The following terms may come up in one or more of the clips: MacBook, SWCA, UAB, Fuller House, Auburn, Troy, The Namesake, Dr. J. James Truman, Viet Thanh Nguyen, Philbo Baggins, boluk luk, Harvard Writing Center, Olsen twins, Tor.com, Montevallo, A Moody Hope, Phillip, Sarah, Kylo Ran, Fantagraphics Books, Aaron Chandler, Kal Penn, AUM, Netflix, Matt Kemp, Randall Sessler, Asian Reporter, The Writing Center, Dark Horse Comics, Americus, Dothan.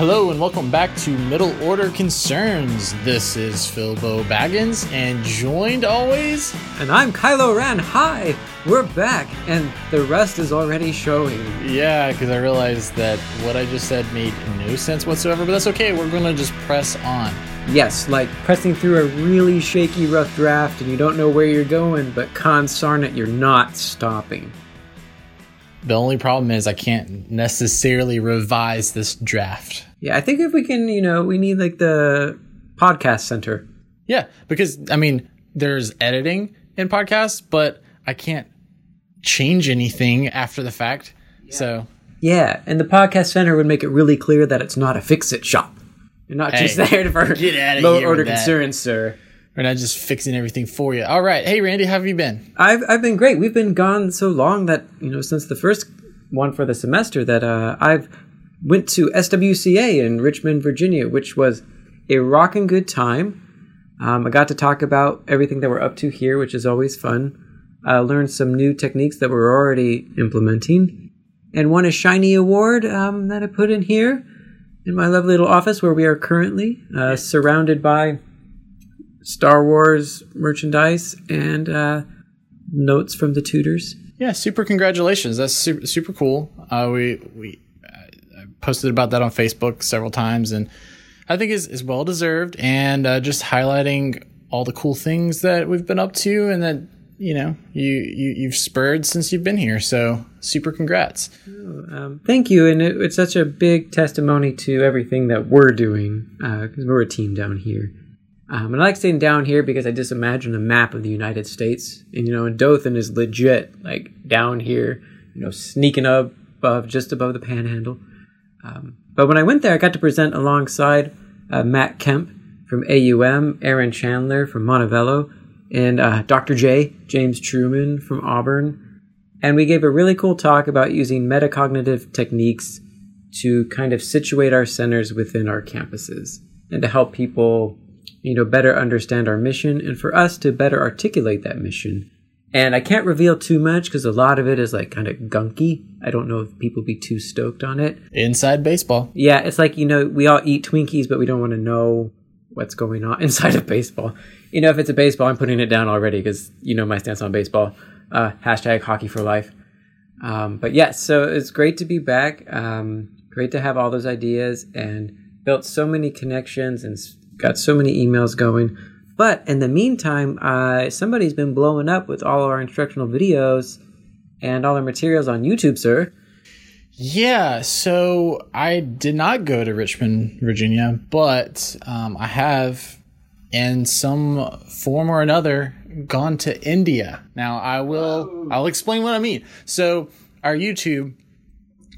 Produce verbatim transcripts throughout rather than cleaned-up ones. Hello and welcome back to Middle Order Concerns. This is Philbo Baggins and joined always... And I'm Kylo Ran. Hi! We're back and the rest is already showing. Yeah, because I realized that what I just said made no sense whatsoever, but that's okay. We're going to just press on. Yes, like pressing through a really shaky, rough draft and you don't know where you're going, but consarn it, you're not stopping. The only problem is I can't necessarily revise this draft. Yeah, I think if we can, you know, we need like the podcast center. Yeah, because, I mean, there's editing in podcasts, but I can't change anything after the fact. Yeah. So. Yeah, and the podcast center would make it really clear that it's not a fix-it shop. You're not hey, just there for low-order concerns, sir. We're not just fixing everything for you. All right. Hey, Randy, how have you been? I've I've been great. We've been gone so long that, you know, since the first one for the semester that uh, I've went to S W C A in Richmond, Virginia, which was a rocking good time. Um, I got to talk about everything that we're up to here, which is always fun. I uh, learned some new techniques that we're already implementing and won a shiny award um, that I put in here in my lovely little office where we are currently uh, surrounded by... Star Wars merchandise and uh, notes from the tutors. Yeah, super congratulations. That's super, super cool. Uh, we we uh, posted about that on Facebook several times, and I think is is well deserved. And uh, just highlighting all the cool things that we've been up to, and that you know you, you you've spurred since you've been here. So super congrats. Oh, um, thank you, and it, it's such a big testimony to everything that we're doing because uh, we're a team down here. Um, and I like staying down here because I just imagine a map of the United States. And, you know, and Dothan is legit, like, down here, you know, sneaking up above, just above the panhandle. Um, but when I went there, I got to present alongside uh, Matt Kemp from A U M, Aaron Chandler from Montevallo, and uh, Doctor J. James Truman from Auburn. And we gave a really cool talk about using metacognitive techniques to kind of situate our centers within our campuses and to help people... you know, better understand our mission and for us to better articulate that mission. And I can't reveal too much because a lot of it is like kind of gunky. I don't know if people be too stoked on it. Inside baseball. Yeah, it's like, you know, we all eat Twinkies, but we don't want to know what's going on inside of baseball. You know, if it's a baseball, I'm putting it down already because, you know, my stance on baseball. Uh, hashtag hockey for life. Um, but yeah, so it's great to be back. Um, great to have all those ideas and built so many connections and got so many emails going. But in the meantime, uh, somebody's been blowing up with all our instructional videos and all our materials on YouTube, sir. Yeah, so I did not go to Richmond, Virginia, but um, I have in some form or another gone to India. Now, I will Whoa. I'll explain what I mean. So our YouTube,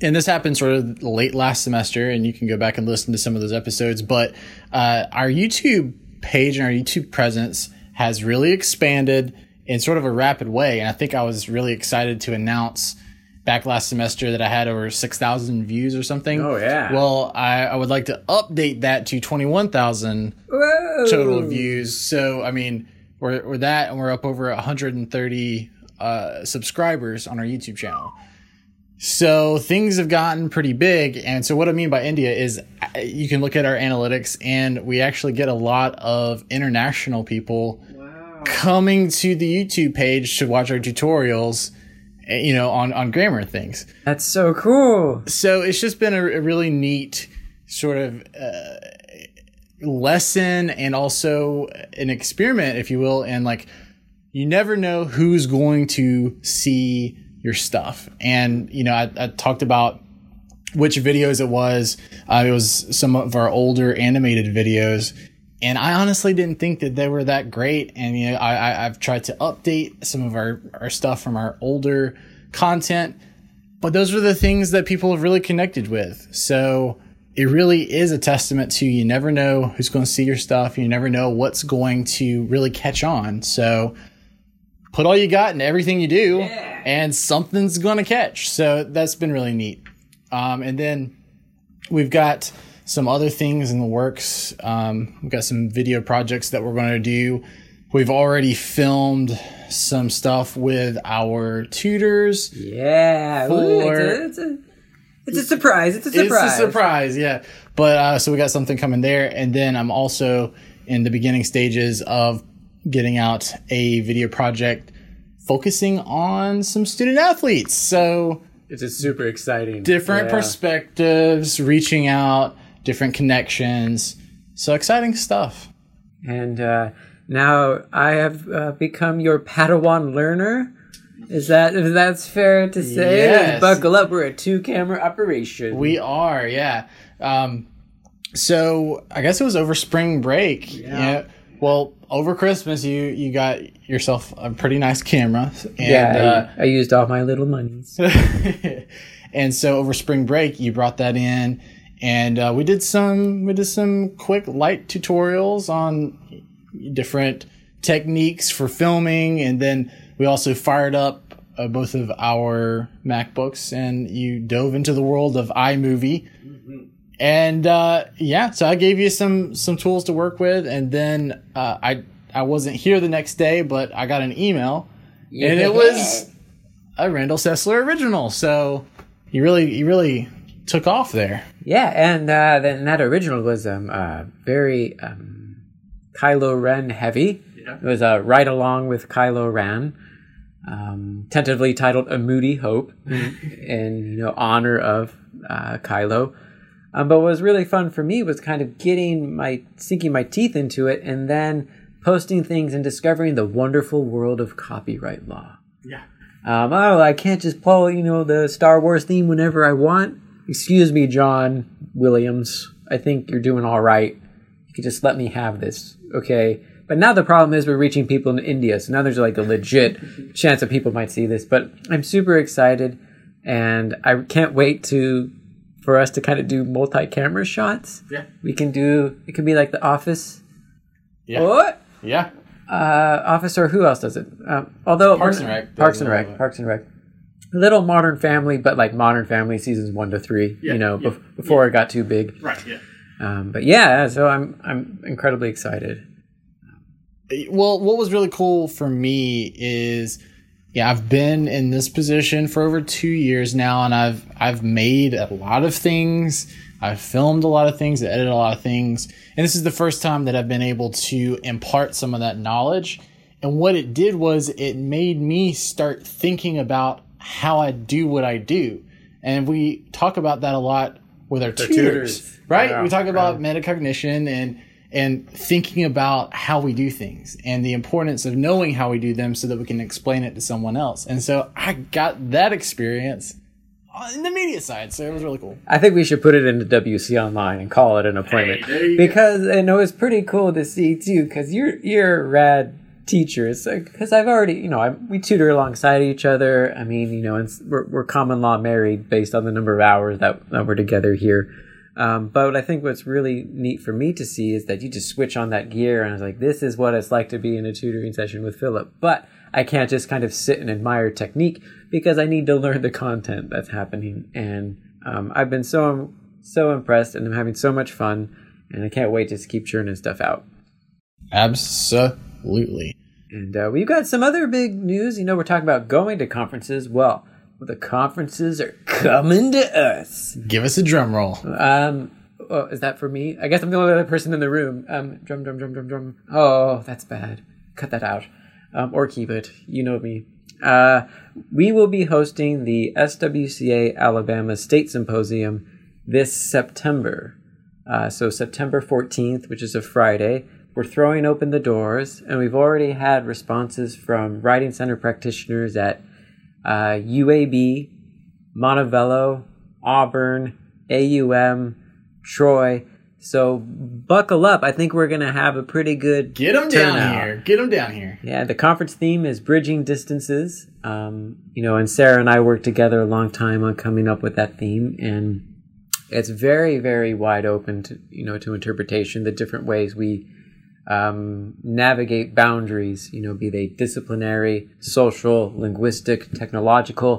and this happened sort of late last semester, and you can go back and listen to some of those episodes. But uh, our YouTube page and our YouTube presence has really expanded in sort of a rapid way. And I think I was really excited to announce back last semester that I had over six thousand views or something. Oh, yeah. Well, I, I would like to update that to twenty-one thousand total views. So, I mean, we're, we're that, and we're up over one hundred thirty uh, subscribers on our YouTube channel. So things have gotten pretty big. And so what I mean by India is you can look at our analytics and we actually get a lot of international people wow. coming to the YouTube page to watch our tutorials, you know, on, on grammar and things. That's so cool. So it's just been a, a really neat sort of uh, lesson and also an experiment, if you will. And like, you never know who's going to see your stuff. And, you know, I, I talked about which videos it was. Uh, it was some of our older animated videos. And I honestly didn't think that they were that great. And, you know, I, I, I've tried to update some of our, our stuff from our older content. But those are the things that people have really connected with. So it really is a testament to you never know who's going to see your stuff. You never know what's going to really catch on. So put all you got in everything you do. Yeah. And something's going to catch. So that's been really neat. Um, and then we've got some other things in the works. Um, we've got some video projects that we're going to do. We've already filmed some stuff with our tutors. Yeah. For, Ooh, it's a, it's a, It's a surprise. It's a surprise. It's a surprise, yeah. But uh, so we got something coming there. And then I'm also in the beginning stages of getting out a video project focusing on some student athletes. So it's just super exciting. Different yeah. perspectives, reaching out, different connections. So exciting stuff. And uh, now I have uh, become your Padawan learner. Is that if that's fair to say? Yes. Buckle up. We're a two-camera operation. We are, yeah. Um, so I guess it was over spring break. Yeah. yeah. Well, over Christmas, you, you got yourself a pretty nice camera. And, yeah, I, uh, I used all my little monies. And so over spring break, you brought that in, and uh, we did some we did some quick light tutorials on different techniques for filming, and then we also fired up uh, both of our MacBooks, and you dove into the world of iMovie. Mm-hmm. And uh, yeah, so I gave you some some tools to work with, and then uh, I I wasn't here the next day, but I got an email, yeah. and it was a Randall Sessler original. So you really you really took off there. Yeah, and uh, then that original was um uh, very um, Kylo Ren heavy. Yeah. It was uh, right along with Kylo Ran. Um, tentatively titled A Moody Hope in you know, honor of uh, Kylo. Um, but what was really fun for me was kind of getting my, sinking my teeth into it and then posting things and discovering the wonderful world of copyright law. Yeah. Um, oh, I can't just pull, you know, the Star Wars theme whenever I want. Excuse me, John Williams. I think you're doing all right. You can just let me have this, okay? But now the problem is we're reaching people in India, so now there's like a legit chance that people might see this. But I'm super excited, and I can't wait to for us to kind of do multi-camera shots. Yeah, we can do. It can be like The Office. Yeah. What? Yeah. Uh, Office or who else does it? Um, although Parks and Rec. Parks and Rec. Parks and Rec. Little Modern Family, but like Modern Family seasons one to three. Yeah, you know, yeah, bef- before yeah. it got too big. Right. Yeah. Um, but yeah, so I'm I'm incredibly excited. Well, what was really cool for me is, yeah, I've been in this position for over two years now, and I've I've made a lot of things. I've filmed a lot of things, edited a lot of things, and this is the first time that I've been able to impart some of that knowledge. And what it did was it made me start thinking about how I do what I do, and we talk about that a lot with our tutors, tutors, right? Yeah, we talk about right. metacognition and. and thinking about how we do things and the importance of knowing how we do them so that we can explain it to someone else. And so I got that experience in the media side, so it was really cool. I think we should put it into W C Online and call it an appointment. Hey, because go. And it was pretty cool to see, too, because you're, you're a rad teacher. Because I've already, you know, I, we tutor alongside each other. I mean, you know, and we're, we're common law married based on the number of hours that, that we're together here. Um, but I think what's really neat for me to see is that you just switch on that gear, and I was like, this is what it's like to be in a tutoring session with Phillip. But I can't just kind of sit and admire technique because I need to learn the content that's happening. And um, I've been so, so impressed, and I'm having so much fun, and I can't wait to just keep churning stuff out. Absolutely. And uh, we've got some other big news. You know, we're talking about going to conferences. Well, the conferences are coming to us. Give us a drum roll. Um, oh, is that for me? I guess I'm the only other person in the room. Um, drum, drum, drum, drum, drum. Oh, that's bad. Cut that out. Um, or keep it. You know me. Uh, we will be hosting the S W C A Alabama State Symposium this September. Uh, so September fourteenth, which is a Friday. We're throwing open the doors, and we've already had responses from Writing Center practitioners at Uh, U A B, Montevallo, Auburn, A U M, Troy. So buckle up. I think we're going to have a pretty good Get them turnout. down here. Get them down here. Yeah, the conference theme is bridging distances. Um, you know, and Sarah and I worked together a long time on coming up with that theme. And it's very, very wide open to, you know, to interpretation, the different ways we Um, navigate boundaries, you know, be they disciplinary, social, linguistic, technological.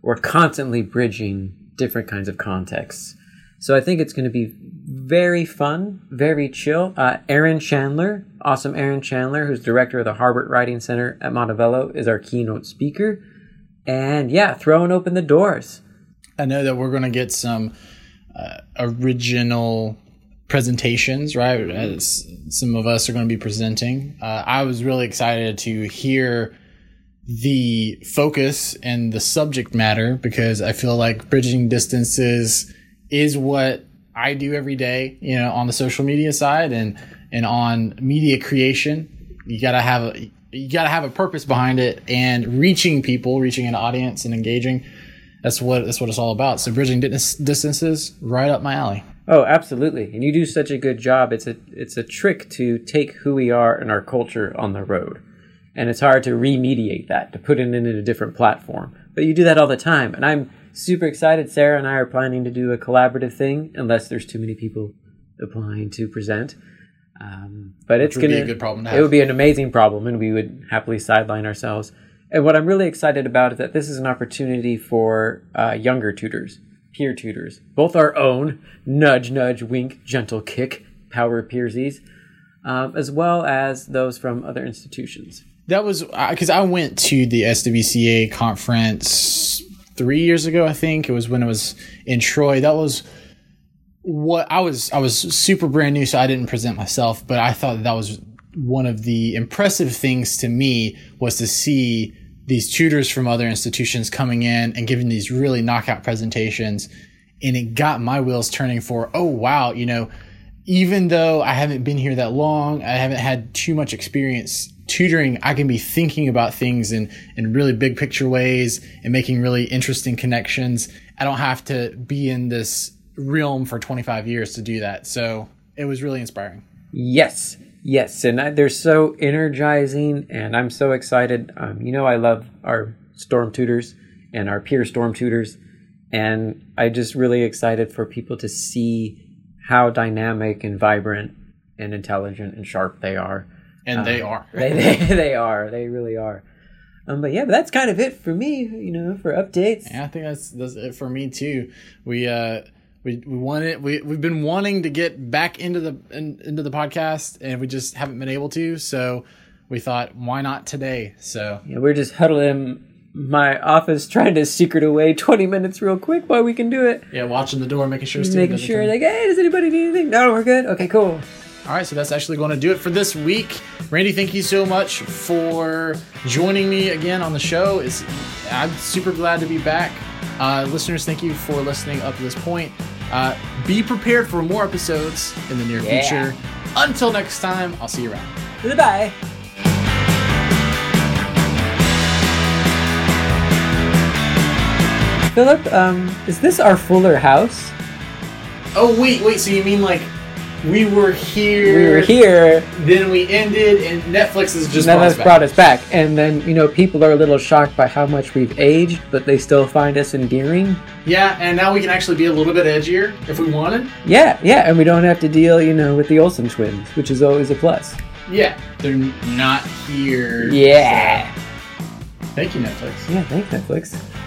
We're constantly bridging different kinds of contexts. So I think it's going to be very fun, very chill. Uh, Aaron Chandler, awesome Aaron Chandler, who's director of the Harvard Writing Center at Montevallo, is our keynote speaker. And yeah, throwing open the doors. I know that we're going to get some uh, original presentations, right? As some of us are going to be presenting. Uh, I was really excited to hear the focus and the subject matter, because I feel like bridging distances is what I do every day, you know, on the social media side and, and on media creation. You got to have a, you got to have a purpose behind it, and reaching people, reaching an audience and engaging. That's what, that's what it's all about. So bridging dis- distances, right up my alley. Oh, absolutely. And you do such a good job. It's a, it's a trick to take who we are and our culture on the road. And it's hard to remediate that, to put it in a different platform. But you do that all the time. And I'm super excited. Sarah and I are planning to do a collaborative thing, unless there's too many people applying to present. Um, but Which it's going to be a good problem to have. It would be an amazing problem, and we would happily sideline ourselves. And what I'm really excited about is that this is an opportunity for uh, younger tutors, peer tutors, both our own, nudge, nudge, wink, gentle kick, power peersies, um, as well as those from other institutions. That was because I went to the S W C A conference three years ago, I think. It was when it was in Troy. That was what I was, I was super brand new, so I didn't present myself. But I thought that was one of the impressive things to me, was to see these tutors from other institutions coming in and giving these really knockout presentations. And it got my wheels turning for, oh, wow, you know, even though I haven't been here that long, I haven't had too much experience tutoring, I can be thinking about things in, in really big picture ways and making really interesting connections. I don't have to be in this realm for twenty-five years to do that. So it was really inspiring. Yes, yes. And I, they're so energizing, and I'm so excited. Um, you know, I love our storm tutors and our peer storm tutors. And I'm just really excited for people to see how dynamic and vibrant and intelligent and sharp they are. And they are. Um, they, they they are. They really are. Um, but yeah, but that's kind of it for me, you know, for updates. Yeah, I think that's that's it for me too. We uh we we wanted we we've been wanting to get back into the in, into the podcast, and we just haven't been able to. So we thought, why not today? So yeah, we're just huddled in my office trying to secret away twenty minutes real quick while we can do it. Yeah, watching the door, making sure, making sure, like, hey, does anybody need anything? No, we're good. Okay, cool. All right, so that's actually going to do it for this week. Randy, thank you so much for joining me again on the show. It's, I'm super glad to be back. Uh, listeners, thank you for listening up to this point. Uh, be prepared for more episodes in the near yeah. future. Until next time, I'll see you around. Goodbye. Phillip, um, is this our Fuller House? Oh, wait, wait, so you mean like... We were here. We were here. Then we ended, and Netflix has just brought us, brought us back. And then, you know, people are a little shocked by how much we've aged, but they still find us endearing. Yeah, and now we can actually be a little bit edgier if we wanted. Yeah, yeah, and we don't have to deal, you know, with the Olsen twins, which is always a plus. Yeah, they're not here. Yeah. So. Thank you, Netflix. Yeah, thanks, Netflix.